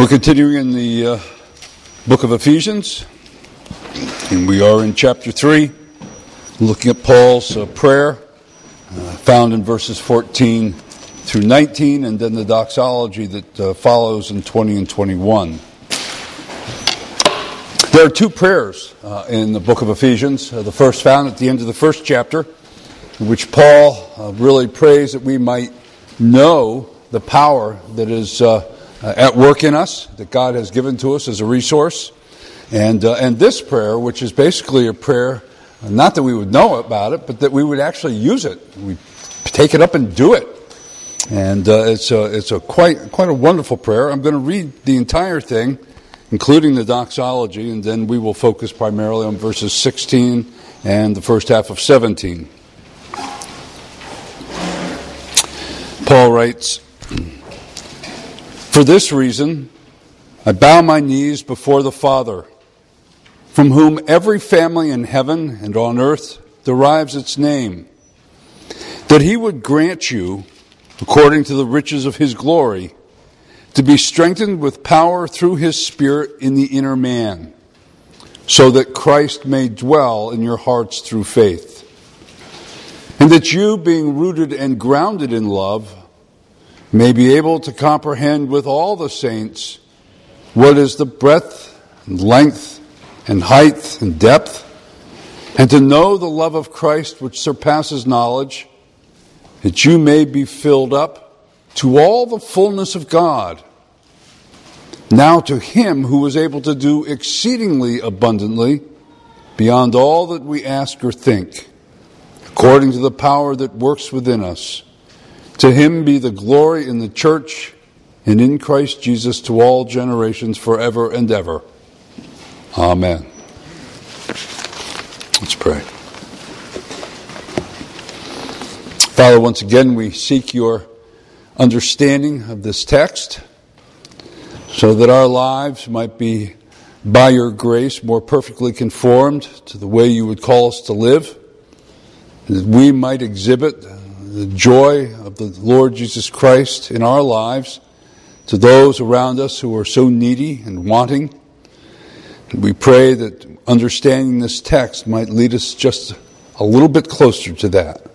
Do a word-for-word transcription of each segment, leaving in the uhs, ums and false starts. We're continuing in the uh, book of Ephesians, and we are in chapter three, looking at Paul's uh, prayer, uh, found in verses fourteen through nineteen, and then the doxology that uh, follows in twenty and twenty-one. There are two prayers uh, in the book of Ephesians, uh, the first found at the end of the first chapter, in which Paul uh, really prays that we might know the power that is uh, Uh, at work in us, that God has given to us as a resource. And uh, and this prayer, which is basically a prayer, not that we would know about it, but that we would actually use it. We take it up and do it. And uh, it's a, it's a quite quite a wonderful prayer. I'm going to read the entire thing, including the doxology, and then we will focus primarily on verses sixteen and the first half of seventeen. Paul writes, "For this reason, I bow my knees before the Father, from whom every family in heaven and on earth derives its name, that he would grant you, according to the riches of his glory, to be strengthened with power through his Spirit in the inner man, so that Christ may dwell in your hearts through faith, and that you, being rooted and grounded in love, may be able to comprehend with all the saints what is the breadth and length and height and depth, and to know the love of Christ which surpasses knowledge, that you may be filled up to all the fullness of God. Now to him who is able to do exceedingly abundantly beyond all that we ask or think, according to the power that works within us, to him be the glory in the church and in Christ Jesus to all generations forever and ever. Amen." Let's pray. Father, once again, we seek your understanding of this text so that our lives might be, by your grace, more perfectly conformed to the way you would call us to live, and that we might exhibit the joy of the Lord Jesus Christ in our lives to those around us who are so needy and wanting. And we pray that understanding this text might lead us just a little bit closer to that.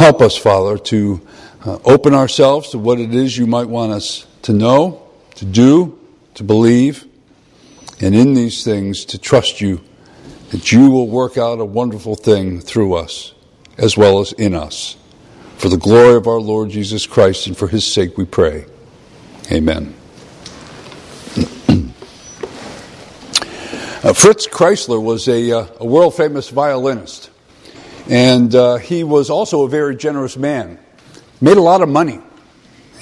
Help us, Father, to uh, open ourselves to what it is you might want us to know, to do, to believe, and in these things to trust you that you will work out a wonderful thing through us as well as in us. For the glory of our Lord Jesus Christ and for his sake we pray. Amen. uh, Fritz Kreisler was a, uh, a world-famous violinist. And uh, he was also a very generous man. Made a lot of money.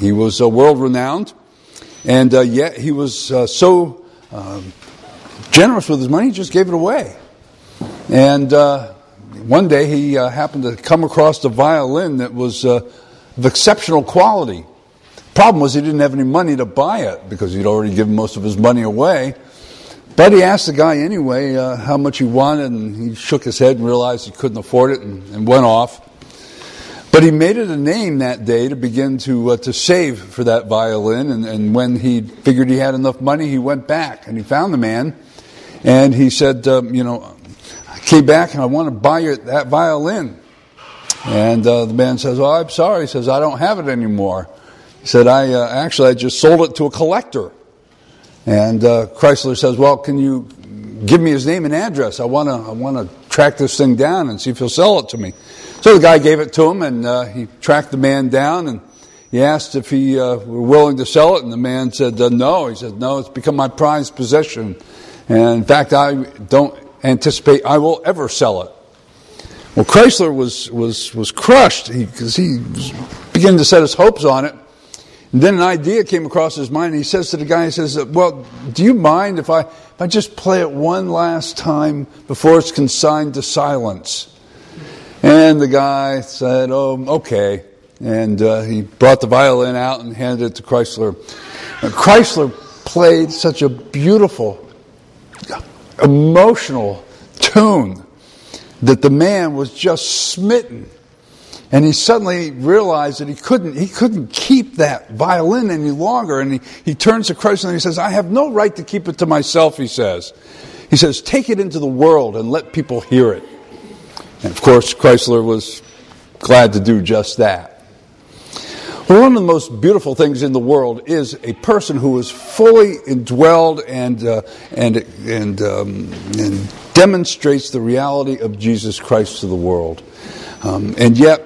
He was uh, world-renowned. And uh, yet he was uh, so uh, generous with his money, he just gave it away. And Uh, One day he uh, happened to come across a violin that was uh, of exceptional quality. Problem was he didn't have any money to buy it because he'd already given most of his money away. But he asked the guy anyway uh, how much he wanted, and he shook his head and realized he couldn't afford it and, and went off. But he made it a name that day to begin to uh, to save for that violin, and, and when he figured he had enough money, he went back and he found the man, and he said, um, you know, "I came back and I want to buy you that violin." And uh, the man says, "Oh, I'm sorry." He says, "I don't have it anymore." He said, I uh, actually, I just sold it to a collector." And uh, Kreisler says, "Well, can you give me his name and address? I want to I want to track this thing down and see if he'll sell it to me." So the guy gave it to him, and uh, he tracked the man down, and he asked if he uh, were willing to sell it. And the man said, uh, no. He said, "No, it's become my prized possession. And in fact, I don't anticipate I will ever sell it." Well, Kreisler was was was crushed because he, he was beginning to set his hopes on it. And then an idea came across his mind. He says to the guy, he says, "Well, do you mind if I if I just play it one last time before it's consigned to silence?" And the guy said, "Oh, okay." And uh, he brought the violin out and handed it to Kreisler. And Kreisler played such a beautiful, emotional tune that the man was just smitten. And he suddenly realized that he couldn't he couldn't keep that violin any longer. And he, he turns to Kreisler and he says, I have no right to keep it to myself, he says. He says, take it into the world and let people hear it. And of course, Kreisler was glad to do just that. Well, one of the most beautiful things in the world is a person who is fully indwelled and uh, and and, um, and demonstrates the reality of Jesus Christ to the world. Um, and yet,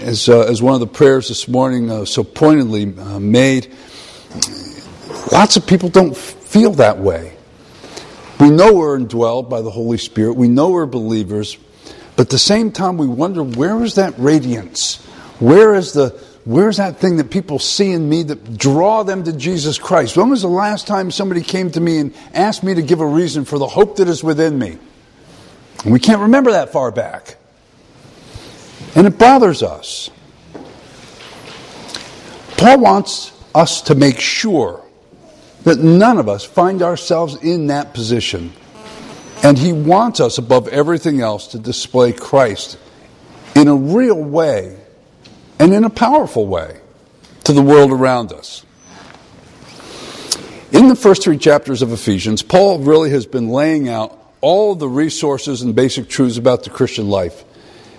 as uh, as one of the prayers this morning uh, so pointedly uh, made, lots of people don't feel that way. We know we're indwelled by the Holy Spirit. We know we're believers. But at the same time, we wonder, where is that radiance? Where is the where is that thing that people see in me that draw them to Jesus Christ? When was the last time somebody came to me and asked me to give a reason for the hope that is within me? And we can't remember that far back. And it bothers us. Paul wants us to make sure that none of us find ourselves in that position. And he wants us, above everything else, to display Christ in a real way and in a powerful way to the world around us. In the first three chapters of Ephesians, Paul really has been laying out all the resources and basic truths about the Christian life.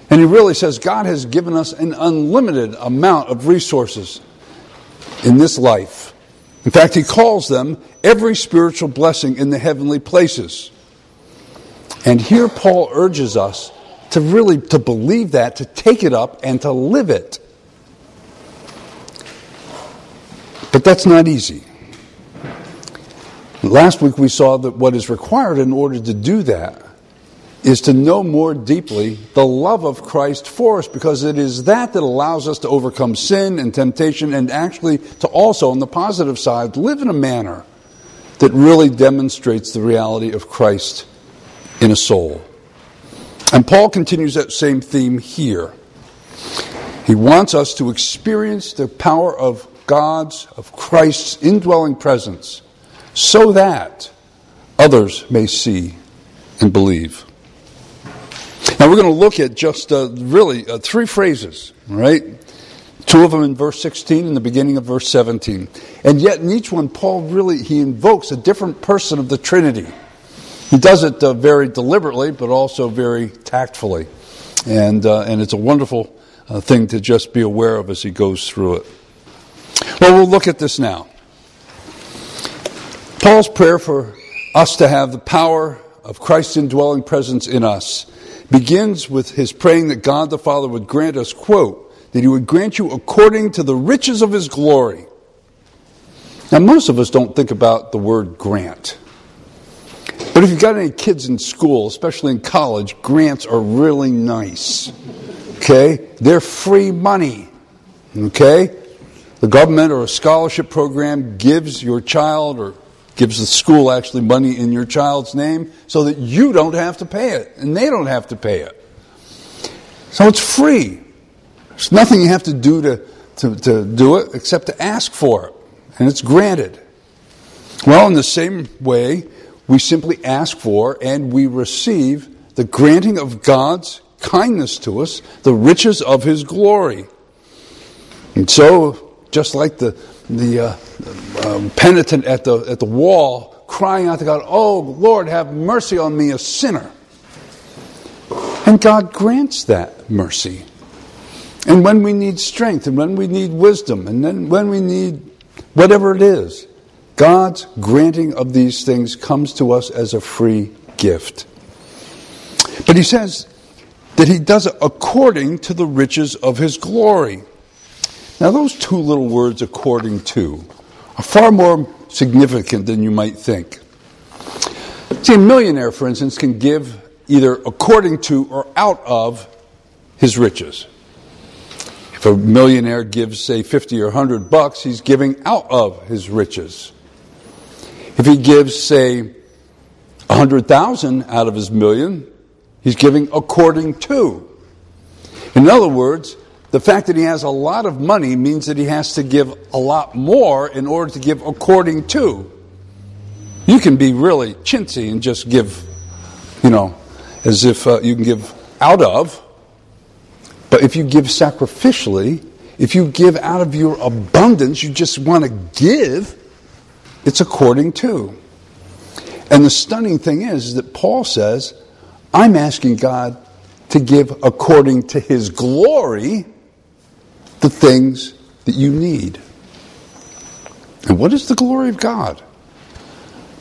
And he really says God has given us an unlimited amount of resources in this life. In fact, he calls them every spiritual blessing in the heavenly places. And here Paul urges us to really to believe that, to take it up, and to live it. But that's not easy. Last week we saw that what is required in order to do that is to know more deeply the love of Christ for us, because it is that that allows us to overcome sin and temptation, and actually to also, on the positive side, live in a manner that really demonstrates the reality of Christ in a soul. And Paul continues that same theme here. He wants us to experience the power of God's, of Christ's indwelling presence, so that others may see and believe. Now we're going to look at just uh, really uh, three phrases, right? Two of them in verse sixteen and the beginning of verse seventeen. And yet in each one, Paul really, he invokes a different person of the Trinity. He does it uh, very deliberately, but also very tactfully. And, uh, and it's a wonderful uh, thing to just be aware of as he goes through it. Well, we'll look at this now. Paul's prayer for us to have the power of Christ's indwelling presence in us begins with his praying that God the Father would grant us, quote, that he would grant you according to the riches of his glory. Now, most of us don't think about the word grant. But if you've got any kids in school, especially in college, grants are really nice. Okay? They're free money. Okay? The government or a scholarship program gives your child or gives the school actually money in your child's name so that you don't have to pay it and they don't have to pay it. So it's free. There's nothing you have to do to, to, to do it except to ask for it. And it's granted. Well, in the same way, we simply ask for and we receive the granting of God's kindness to us, the riches of his glory. And so, just like the the uh, um, penitent at the at the wall crying out to God, oh, Lord, have mercy on me, a sinner. And God grants that mercy. And when we need strength, and when we need wisdom, and then when we need whatever it is, God's granting of these things comes to us as a free gift. But he says that he does it according to the riches of his glory. Now those two little words, according to, are far more significant than you might think. See, a millionaire, for instance, can give either according to or out of his riches. If a millionaire gives, say, fifty or one hundred bucks, he's giving out of his riches. If he gives, say, one hundred thousand out of his million, he's giving according to. In other words, the fact that he has a lot of money means that he has to give a lot more in order to give according to. You can be really chintzy and just give, you know, as if uh, you can give out of, But if you give sacrificially, if you give out of your abundance, you just want to give, it's according to. And the stunning thing is, is that Paul says, I'm asking God to give according to his glory the things that you need. And what is the glory of God?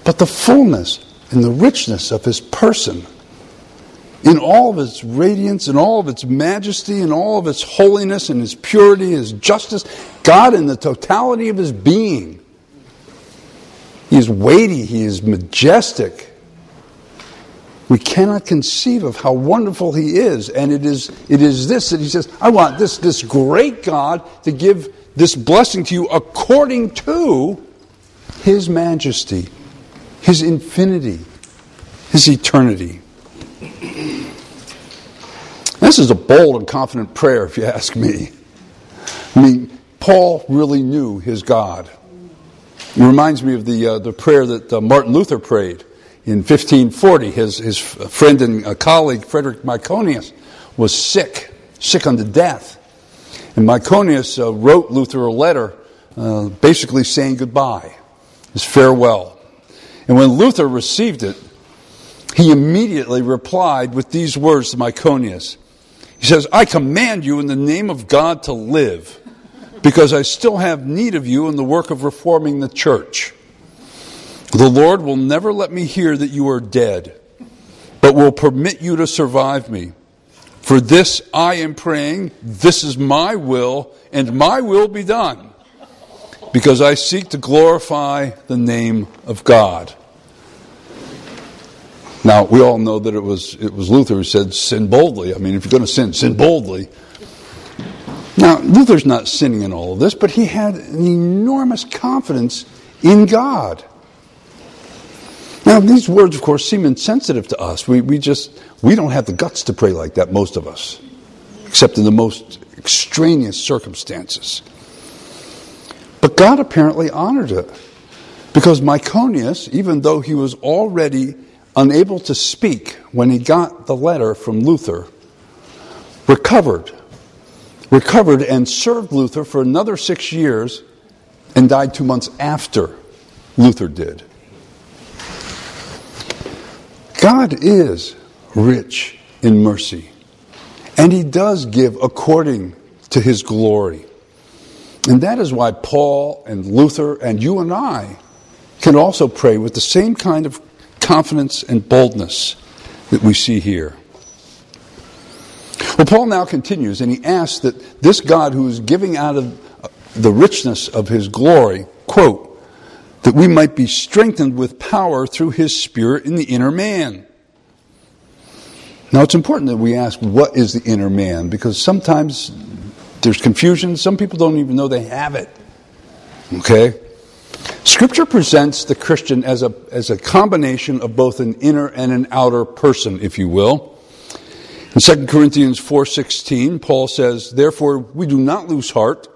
But the fullness and the richness of his person, in all of its radiance, in all of its majesty, in all of its holiness, in his purity, his justice, God in the totality of his being. He is weighty, he is majestic. We cannot conceive of how wonderful he is. And it is it is this that he says, I want this, this great God to give this blessing to you according to his majesty, his infinity, his eternity. This is a bold and confident prayer, if you ask me. I mean, Paul really knew his God. It reminds me of the uh, the prayer that uh, Martin Luther prayed in fifteen forty. His his friend and uh, colleague, Frederick Myconius, was sick, sick unto death. And Myconius uh, wrote Luther a letter uh, basically saying goodbye, his farewell. And when Luther received it, he immediately replied with these words to Myconius. He says, I command you in the name of God to live, because I still have need of you in the work of reforming the church. The Lord will never let me hear that you are dead, but will permit you to survive me. For this I am praying, this is my will, and my will be done, because I seek to glorify the name of God. Now, we all know that it was it was Luther who said, sin boldly. I mean, if you're going to sin, sin boldly. Now, Luther's not sinning in all of this, but he had an enormous confidence in God. Now, these words, of course, seem insensitive to us. We we just, we don't have the guts to pray like that, most of us, except in the most extraneous circumstances. But God apparently honored it, because Myconius, even though he was already unable to speak when he got the letter from Luther, recovered, recovered and served Luther for another six years and died two months after Luther did. God is rich in mercy, and he does give according to his glory. And that is why Paul and Luther and you and I can also pray with the same kind of confidence and boldness that we see here. Well, Paul now continues, and he asks that this God who is giving out of the richness of his glory, quote, that we might be strengthened with power through his Spirit in the inner man. Now, it's important that we ask, what is the inner man? Because sometimes there's confusion. Some people don't even know they have it. Okay? Scripture presents the Christian as a as a combination of both an inner and an outer person, if you will. In Second Corinthians four sixteen, Paul says, therefore we do not lose heart,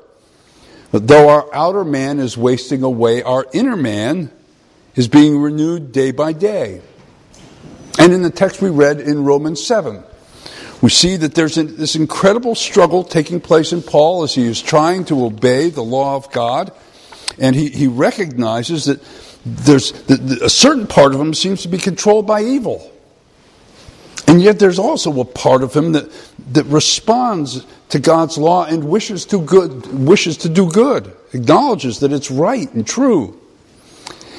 but though our outer man is wasting away, our inner man is being renewed day by day. And in the text we read in Romans seven, we see that there's an, this incredible struggle taking place in Paul as he is trying to obey the law of God. And he, he recognizes that there's that a certain part of him seems to be controlled by evil. And yet there's also a part of him that, that responds to God's law and wishes to good, wishes to do good, acknowledges that it's right and true.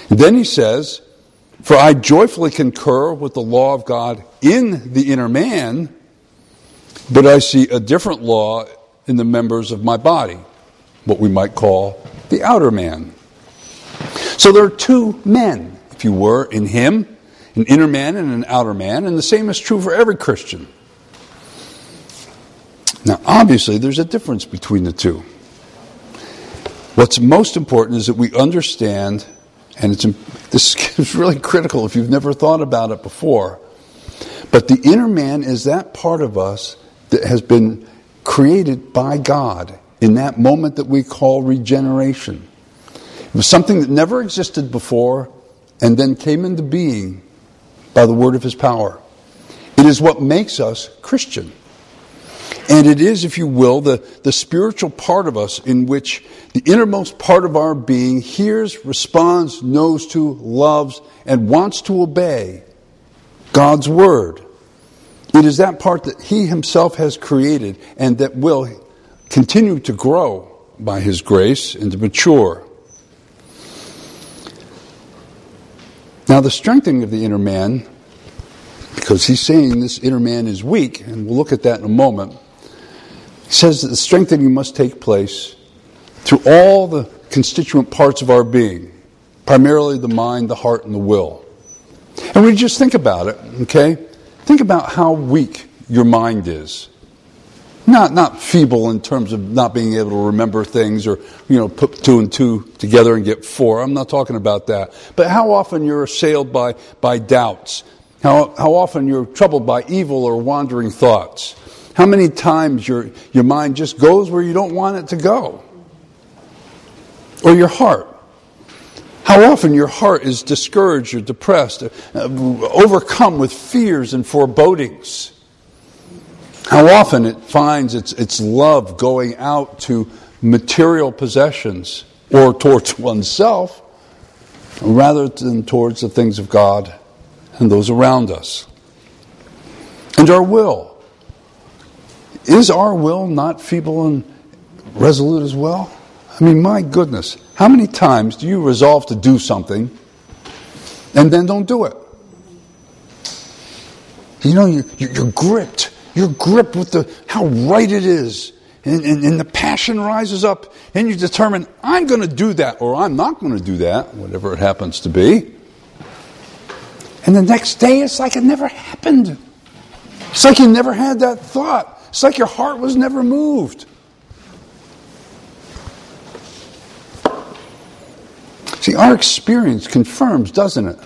And then he says, for I joyfully concur with the law of God in the inner man, but I see a different law in the members of my body, what we might call the outer man. So there are two men, if you were, in him, an inner man and an outer man, and the same is true for every Christian. Now, obviously, there's a difference between the two. What's most important is that we understand, and it's this is really critical if you've never thought about it before, but the inner man is that part of us that has been created by God in that moment that we call regeneration. It was something that never existed before and then came into being by the word of his power. It is what makes us Christian. And it is, if you will, the, the spiritual part of us in which the innermost part of our being hears, responds, knows to, loves, and wants to obey God's word. It is that part that He Himself has created and that will continue to grow by His grace and to mature. Now, the strengthening of the inner man, because he's saying this inner man is weak, and we'll look at that in a moment, he says that the strengthening must take place through all the constituent parts of our being, primarily the mind, the heart, and the will. And we just think about it, okay? Think about how weak your mind is. Not not feeble in terms of not being able to remember things or, you know, put two and two together and get four. I'm not talking about that. But how often you're assailed by, by doubts. How how often you're troubled by evil or wandering thoughts. How many times your your mind just goes where you don't want it to go. Or your heart. How often your heart is discouraged or depressed, overcome with fears and forebodings. How often it finds its its love going out to material possessions or towards oneself rather than towards the things of God and those around us. And our will. Is our will not feeble and resolute as well? I mean, my goodness, how many times do you resolve to do something and then don't do it? You know, you, you're gripped. You're gripped with the how right it is. And, and, and the passion rises up. And you determine, I'm going to do that. Or I'm not going to do that. Whatever it happens to be. And the next day, it's like it never happened. It's like you never had that thought. It's like your heart was never moved. See, our experience confirms, doesn't it?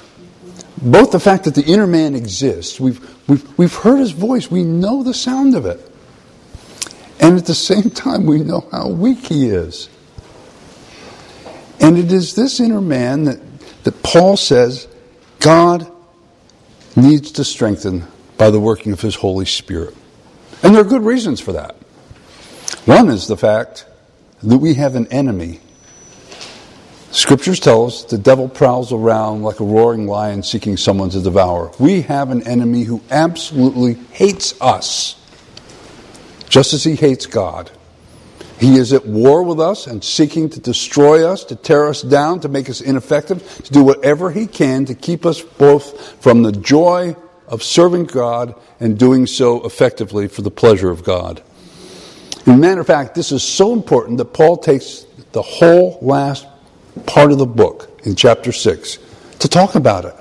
Both the fact that the inner man exists, we've, we've, we've heard his voice, we know the sound of it. And at the same time, we know how weak he is. And it is this inner man that, that Paul says God needs to strengthen by the working of his Holy Spirit. And there are good reasons for that. One is the fact that we have an enemy. Scriptures tell us the devil prowls around like a roaring lion seeking someone to devour. We have an enemy who absolutely hates us, just as he hates God. He is at war with us and seeking to destroy us, to tear us down, to make us ineffective, to do whatever he can to keep us both from the joy of serving God and doing so effectively for the pleasure of God. As a matter of fact, this is so important that Paul takes the whole last part of the book in chapter six to talk about it.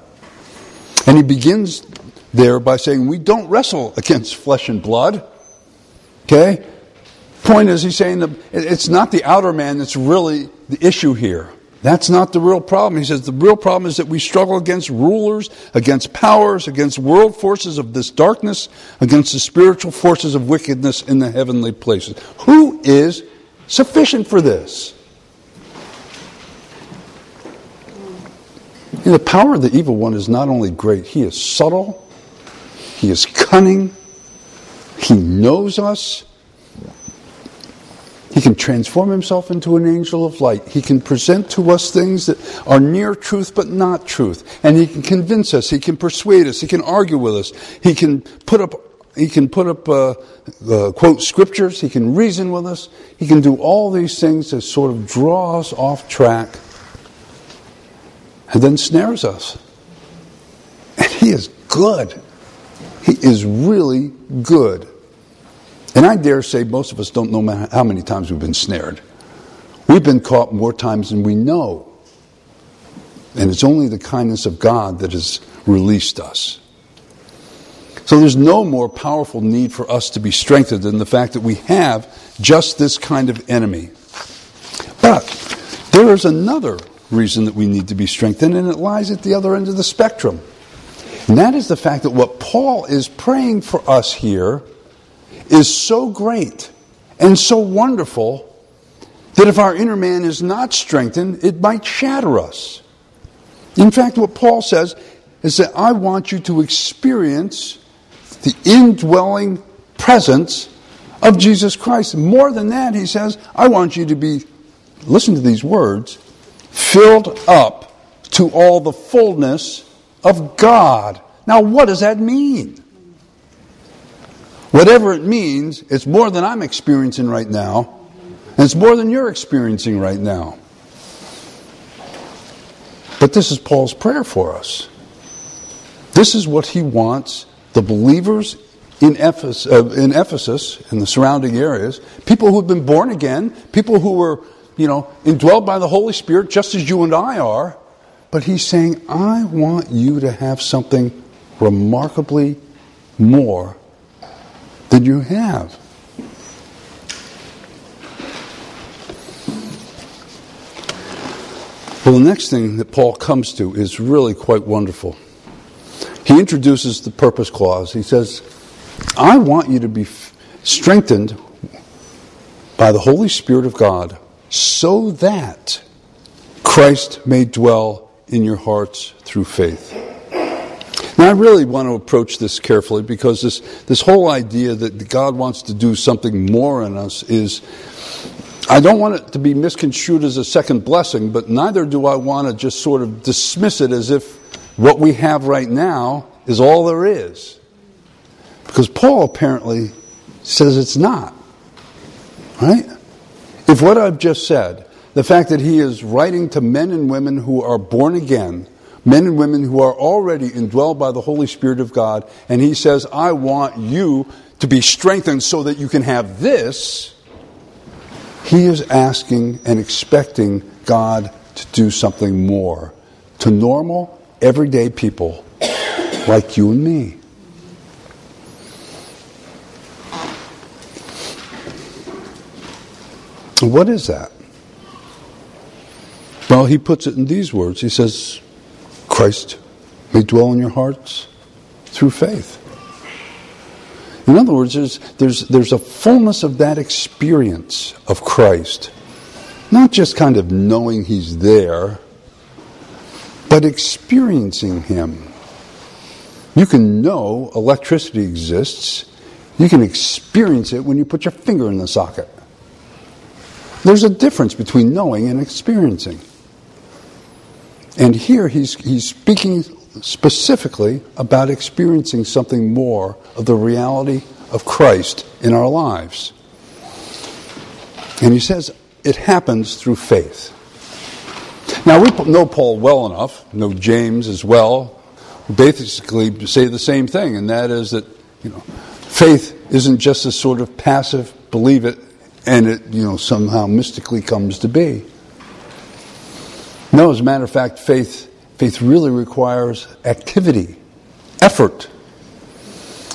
And he begins there by saying we don't wrestle against flesh and blood. Okay? Point is, he's saying that it's not the outer man that's really the issue here. That's not the real problem. He says the real problem is that we struggle against rulers, against powers, against world forces of this darkness, against the spiritual forces of wickedness in the heavenly places. Who is sufficient for this? The power of the evil one is not only great, he is subtle, he is cunning, he knows us, he can transform himself into an angel of light, he can present to us things that are near truth but not truth, and he can convince us, he can persuade us, he can argue with us, he can put up, he can put up uh, uh, quote scriptures, he can reason with us, he can do all these things to sort of draw us off track. And then snares us. And he is good. He is really good. And I dare say most of us don't know how many times we've been snared. We've been caught more times than we know. And it's only the kindness of God that has released us. So there's no more powerful need for us to be strengthened than the fact that we have just this kind of enemy. But there is another reason that we need to be strengthened, and it lies at the other end of the spectrum. And that is the fact that what Paul is praying for us here is so great and so wonderful that if our inner man is not strengthened, it might shatter us. In fact, what Paul says is that I want you to experience the indwelling presence of Jesus Christ. More than that, he says, I want you to be, listen to these words, filled up to all the fullness of God. Now, what does that mean? Whatever it means, it's more than I'm experiencing right now, and it's more than you're experiencing right now. But this is Paul's prayer for us. This is what he wants the believers in Ephes- uh, in Ephesus and the surrounding areas, people who have been born again, people who were, you know, indwelled by the Holy Spirit, just as you and I are. But he's saying, I want you to have something remarkably more than you have. Well, the next thing that Paul comes to is really quite wonderful. He introduces the purpose clause. He says, I want you to be strengthened by the Holy Spirit of God so that Christ may dwell in your hearts through faith. Now, I really want to approach this carefully, because this, this whole idea that God wants to do something more in us is, I don't want it to be misconstrued as a second blessing, but neither do I want to just sort of dismiss it as if what we have right now is all there is. Because Paul apparently says it's not. Right? If what I've just said, the fact that he is writing to men and women who are born again, men and women who are already indwelled by the Holy Spirit of God, and he says, I want you to be strengthened so that you can have this, he is asking and expecting God to do something more to normal, everyday people like you and me. What is that? Well, he puts it in these words. He says, Christ may dwell in your hearts through faith. In other words, there's, there's, there's a fullness of that experience of Christ. Not just kind of knowing he's there, but experiencing him. You can know electricity exists. You can experience it when you put your finger in the socket. There's a difference between knowing and experiencing. And here he's he's speaking specifically about experiencing something more of the reality of Christ in our lives. And he says it happens through faith. Now, we know Paul well enough, know James as well, who basically say the same thing, and that is that, you know, faith isn't just a sort of passive believe it and it, you know, somehow mystically comes to be. No, as a matter of fact, faith faith really requires activity, effort.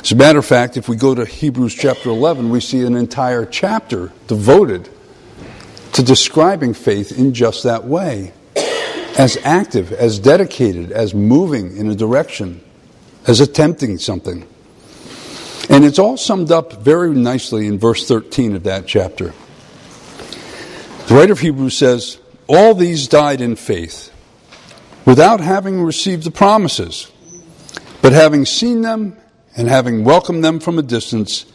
As a matter of fact, if we go to Hebrews chapter eleven, we see an entire chapter devoted to describing faith in just that way, as active, as dedicated, as moving in a direction, as attempting something. And it's all summed up very nicely in verse thirteen of that chapter. The writer of Hebrews says, all these died in faith, without having received the promises, but having seen them, and having welcomed them from a distance,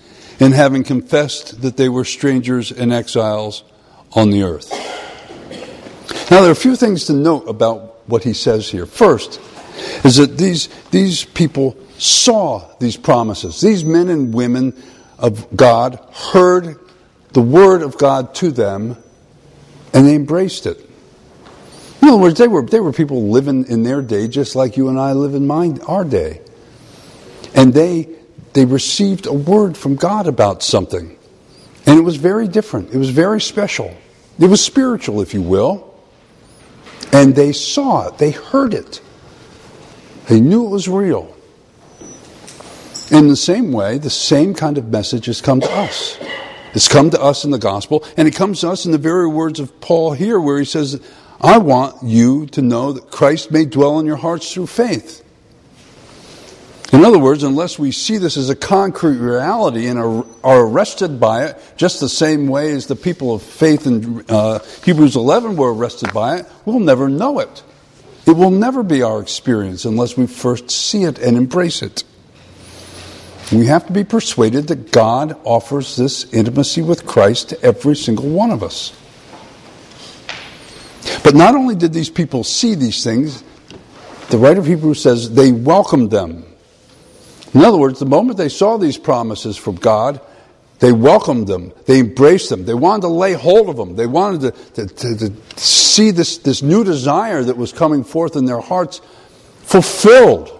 and having confessed that they were strangers and exiles on the earth. Now, there are a few things to note about what he says here. First, is that these these people saw these promises. These men and women of God heard the word of God to them, and they embraced it. In other words, they were they were people living in their day just like you and I live in mine, our day. And they they received a word from God about something. And it was very different. It was very special. It was spiritual, if you will. And they saw it. They heard it. They knew it was real. In the same way, the same kind of message has come to us. It's come to us in the gospel, and it comes to us in the very words of Paul here, where he says, I want you to know that Christ may dwell in your hearts through faith. In other words, unless we see this as a concrete reality and are, are arrested by it, just the same way as the people of faith in uh, Hebrews eleven were arrested by it, we'll never know it. It will never be our experience unless we first see it and embrace it. We have to be persuaded that God offers this intimacy with Christ to every single one of us. But not only did these people see these things, the writer of Hebrews says they welcomed them. In other words, the moment they saw these promises from God, they welcomed them. They embraced them. They wanted to lay hold of them. They wanted to, to, to, to see this, this new desire that was coming forth in their hearts fulfilled.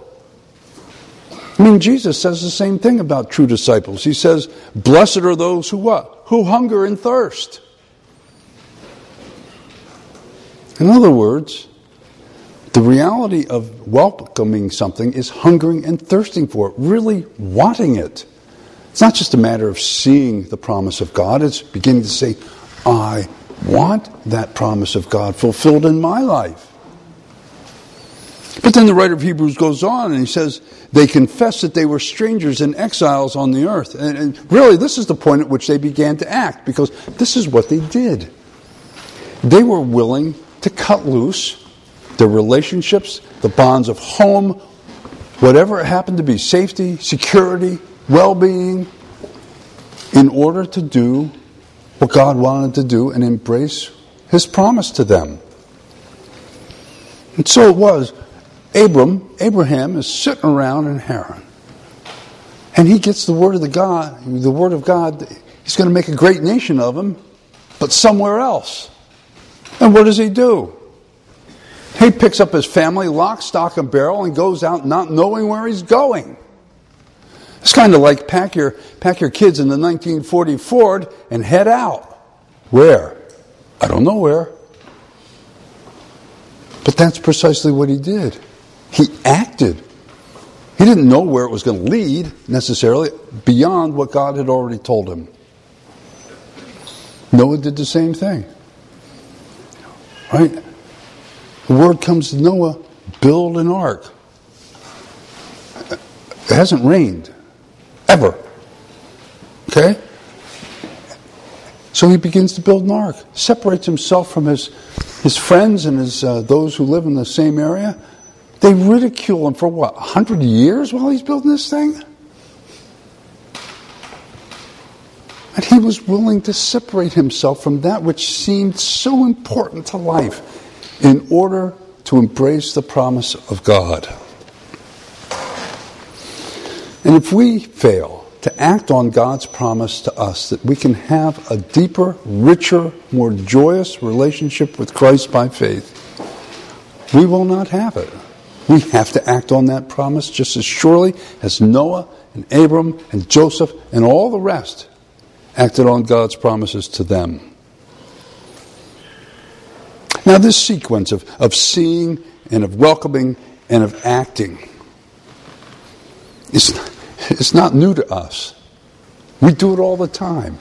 I mean, Jesus says the same thing about true disciples. He says, blessed are those who what? Who hunger and thirst. In other words, the reality of welcoming something is hungering and thirsting for it, really wanting it. It's not just a matter of seeing the promise of God. It's beginning to say, I want that promise of God fulfilled in my life. But then the writer of Hebrews goes on and he says, they confessed that they were strangers and exiles on the earth. And, and really, this is the point at which they began to act, because this is what they did. They were willing to cut loose their relationships, the bonds of home, whatever it happened to be, safety, security, well-being, in order to do what God wanted to do and embrace his promise to them. And so it was, Abram, Abraham is sitting around in Haran, and he gets the word of the God, the word of God, he's going to make a great nation of him, but somewhere else. And what does he do? He picks up his family, lock, stock, and barrel, and goes out not knowing where he's going. It's kind of like pack your pack your kids in the nineteen forty Ford and head out. Where? I don't know where. But that's precisely what he did. He acted. He didn't know where it was going to lead, necessarily, beyond what God had already told him. Noah did the same thing. Right? The word comes to Noah, build an ark. It hasn't rained. Ever. Okay? So he begins to build an ark. Separates himself from his, his friends and his uh, those who live in the same area. They ridicule him for what? A hundred years while he's building this thing? And he was willing to separate himself from that which seemed so important to life in order to embrace the promise of God. And if we fail to act on God's promise to us that we can have a deeper, richer, more joyous relationship with Christ by faith, we will not have it. We have to act on that promise just as surely as Noah and Abram and Joseph and all the rest acted on God's promises to them. Now this sequence of, of seeing and of welcoming and of acting, It's, it's not new to us. We do it all the time.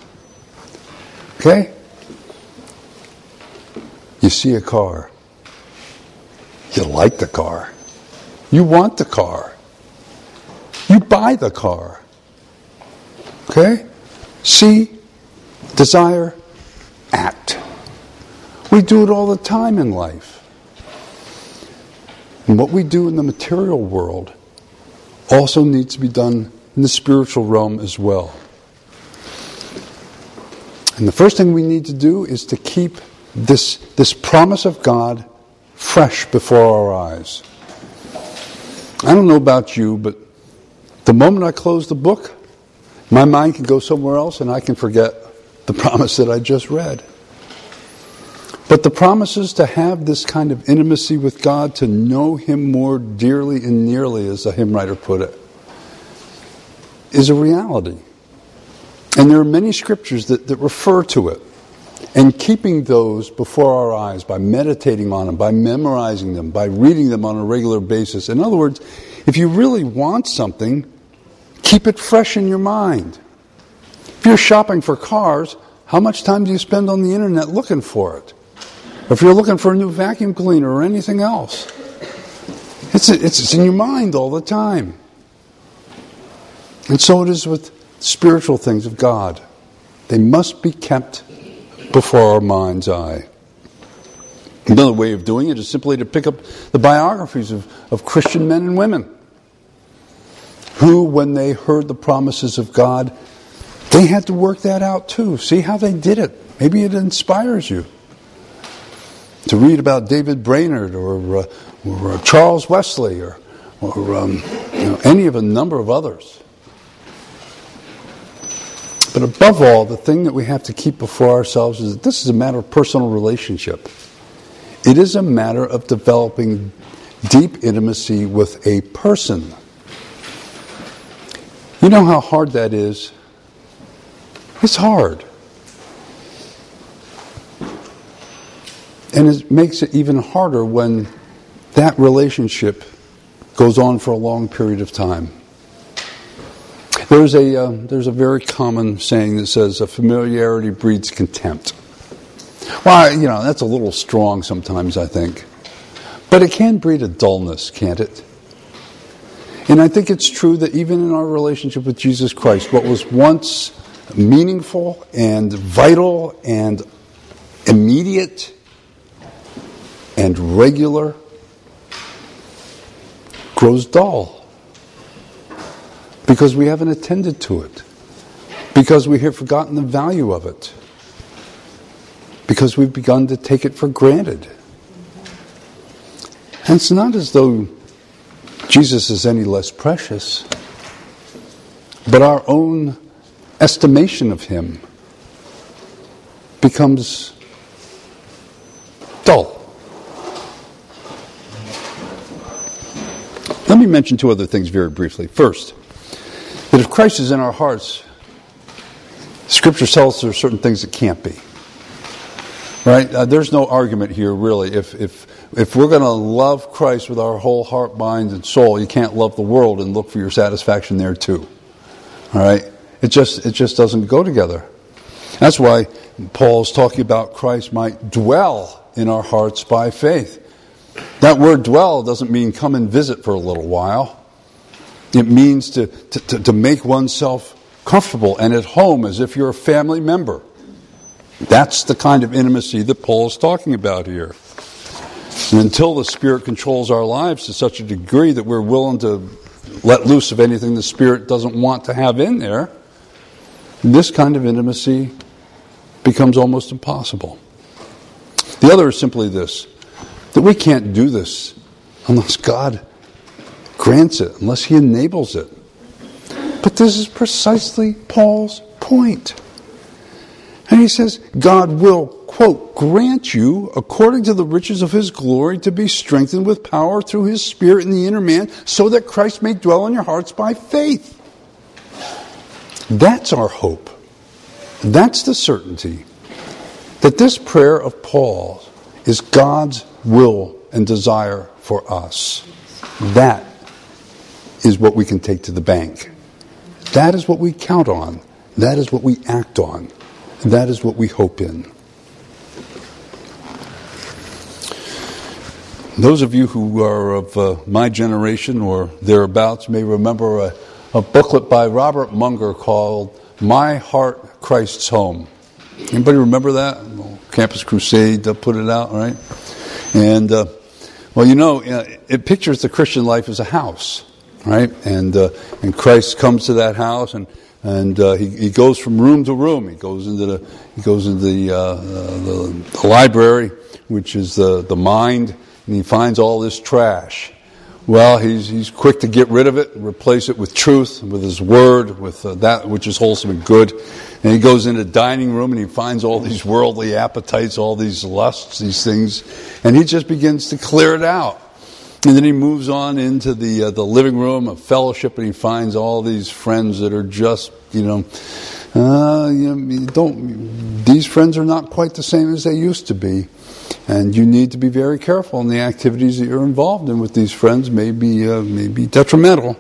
Okay? You see a car. You like the car. You want the car. You buy the car. Okay? See, desire, act. We do it all the time in life. And what we do in the material world also needs to be done in the spiritual realm as well. And the first thing we need to do is to keep this, this promise of God fresh before our eyes. I don't know about you, but the moment I close the book, my mind can go somewhere else and I can forget the promise that I just read. But the promise is to have this kind of intimacy with God, to know him more dearly and nearly, as the hymn writer put it, is a reality. And there are many scriptures that, that refer to it. And keeping those before our eyes by meditating on them, by memorizing them, by reading them on a regular basis. In other words, if you really want something, keep it fresh in your mind. If you're shopping for cars, how much time do you spend on the internet looking for it? If you're looking for a new vacuum cleaner or anything else, it's, it's it's in your mind all the time. And so it is with spiritual things of God. They must be kept before our mind's eye. Another way of doing it is simply to pick up the biographies of, of Christian men and women. who, when they heard the promises of God, they had to work that out too. See how they did it. Maybe it inspires you to read about David Brainerd or, uh, or uh, Charles Wesley or, or um, you know, any of a number of others. But above all, the thing that we have to keep before ourselves is that this is a matter of personal relationship. It is a matter of developing deep intimacy with a person. You know how hard that is? It's hard. And it makes it even harder when that relationship goes on for a long period of time. There's a uh, there's a very common saying that says, a familiarity breeds contempt. Well, you know, that's a little strong sometimes, I think. But it can breed a dullness, can't it? And I think it's true that even in our relationship with Jesus Christ, what was once meaningful and vital and immediate and regular grows dull because we haven't attended to it, because we have forgotten the value of it, because we've begun to take it for granted. And it's not as though Jesus is any less precious, but our own estimation of him becomes dull. Let me mention two other things very briefly. First, that if Christ is in our hearts, Scripture tells us there are certain things that can't be. Right? Uh, there's no argument here, really. If if if we're going to love Christ with our whole heart, mind, and soul, you can't love the world and look for your satisfaction there too. All right? It just it just doesn't go together. That's why Paul's talking about Christ might dwell in our hearts by faith. That word dwell doesn't mean come and visit for a little while. It means to, to, to make oneself comfortable and at home as if you're a family member. That's the kind of intimacy that Paul is talking about here. And until the Spirit controls our lives to such a degree that we're willing to let loose of anything the Spirit doesn't want to have in there, this kind of intimacy becomes almost impossible. The other is simply this, that we can't do this unless God grants it, unless he enables it. But this is precisely Paul's point. And he says, God will, quote, grant you, according to the riches of his glory, to be strengthened with power through his Spirit in the inner man, so that Christ may dwell in your hearts by faith. That's our hope. That's the certainty that this prayer of Paul is God's will and desire for us. That is what we can take to the bank. That is what we count on. That is what we act on. That is what we hope in. Those of you who are of uh, my generation or thereabouts may remember a, a booklet by Robert Munger called My Heart, Christ's Home. Anybody remember that? Campus Crusade put it out, right? And, uh, well, you know, it pictures the Christian life as a house, right? And uh, and Christ comes to that house and And uh, he, he goes from room to room. He goes into the he goes into the, uh, the, the library, which is the, the mind, and he finds all this trash. Well, he's he's quick to get rid of it and replace it with truth, with his word, with uh, that which is wholesome and good. And he goes into the dining room and he finds all these worldly appetites, all these lusts, these things, and he just begins to clear it out. And then he moves on into the uh, the living room of fellowship, and he finds all these friends that are just, you know, uh, you know, you don't. These friends are not quite the same as they used to be, and you need to be very careful in the activities that you're involved in with these friends. May be uh, may be detrimental.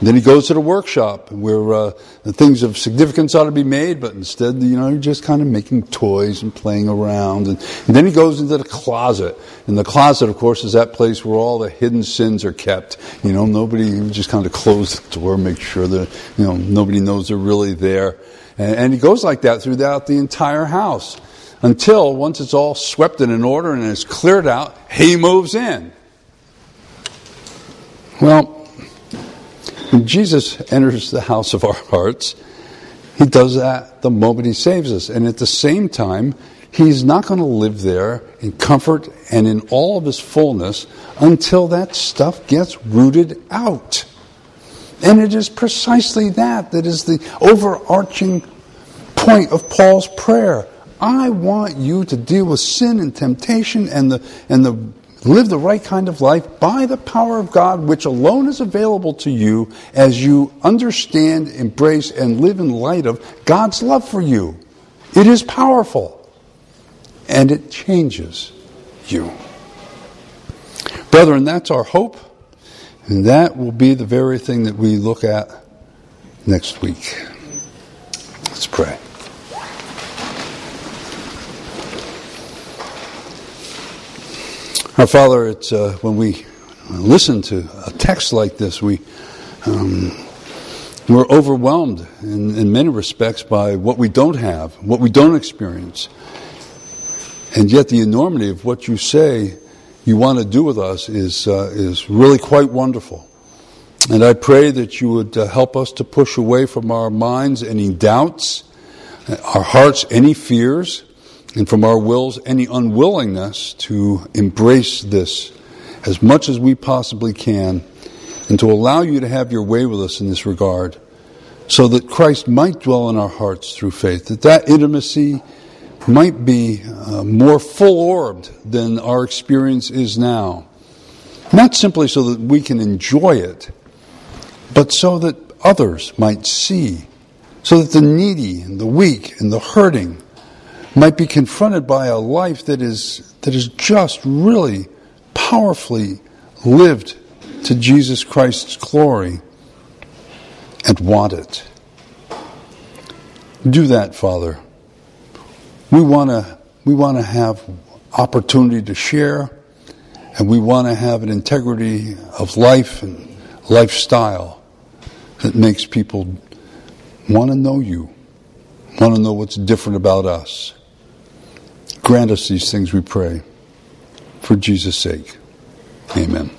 And then he goes to the workshop where uh, the things of significance ought to be made, but instead, you know, you're just kind of making toys and playing around. And, and then he goes into the closet. And the closet, of course, is that place where all the hidden sins are kept. You know, nobody just kind of close the door, make sure that, you know, nobody knows they're really there. And, and he goes like that throughout the entire house until once it's all swept and in order and it's cleared out, he moves in. Well, When Jesus enters the house of our hearts, he does that the moment he saves us. And at the same time, he's not going to live there in comfort and in all of his fullness until that stuff gets rooted out. And it is precisely that that is the overarching point of Paul's prayer. I want you to deal with sin and temptation and the and the live the right kind of life by the power of God, which alone is available to you as you understand, embrace, and live in light of God's love for you. It is powerful, and it changes you. Brethren, that's our hope, and that will be the very thing that we look at next week. Let's pray. Our Father, it's uh, when we listen to a text like this, we um, we're overwhelmed in, in many respects by what we don't have, what we don't experience, and yet the enormity of what you say you want to do with us is uh, is really quite wonderful. And I pray that you would uh, help us to push away from our minds any doubts, our hearts any fears, and from our wills any unwillingness to embrace this as much as we possibly can, and to allow you to have your way with us in this regard, so that Christ might dwell in our hearts through faith, that that intimacy might be uh, more full-orbed than our experience is now. Not simply so that we can enjoy it, but so that others might see, so that the needy and the weak and the hurting might be confronted by a life that is that is just really powerfully lived to Jesus Christ's glory, and want it. Do that, Father. We want to we want to have opportunity to share, and we want to have an integrity of life and lifestyle that makes people want to know you, want to know what's different about us. Grant us these things, we pray, for Jesus' sake. Amen.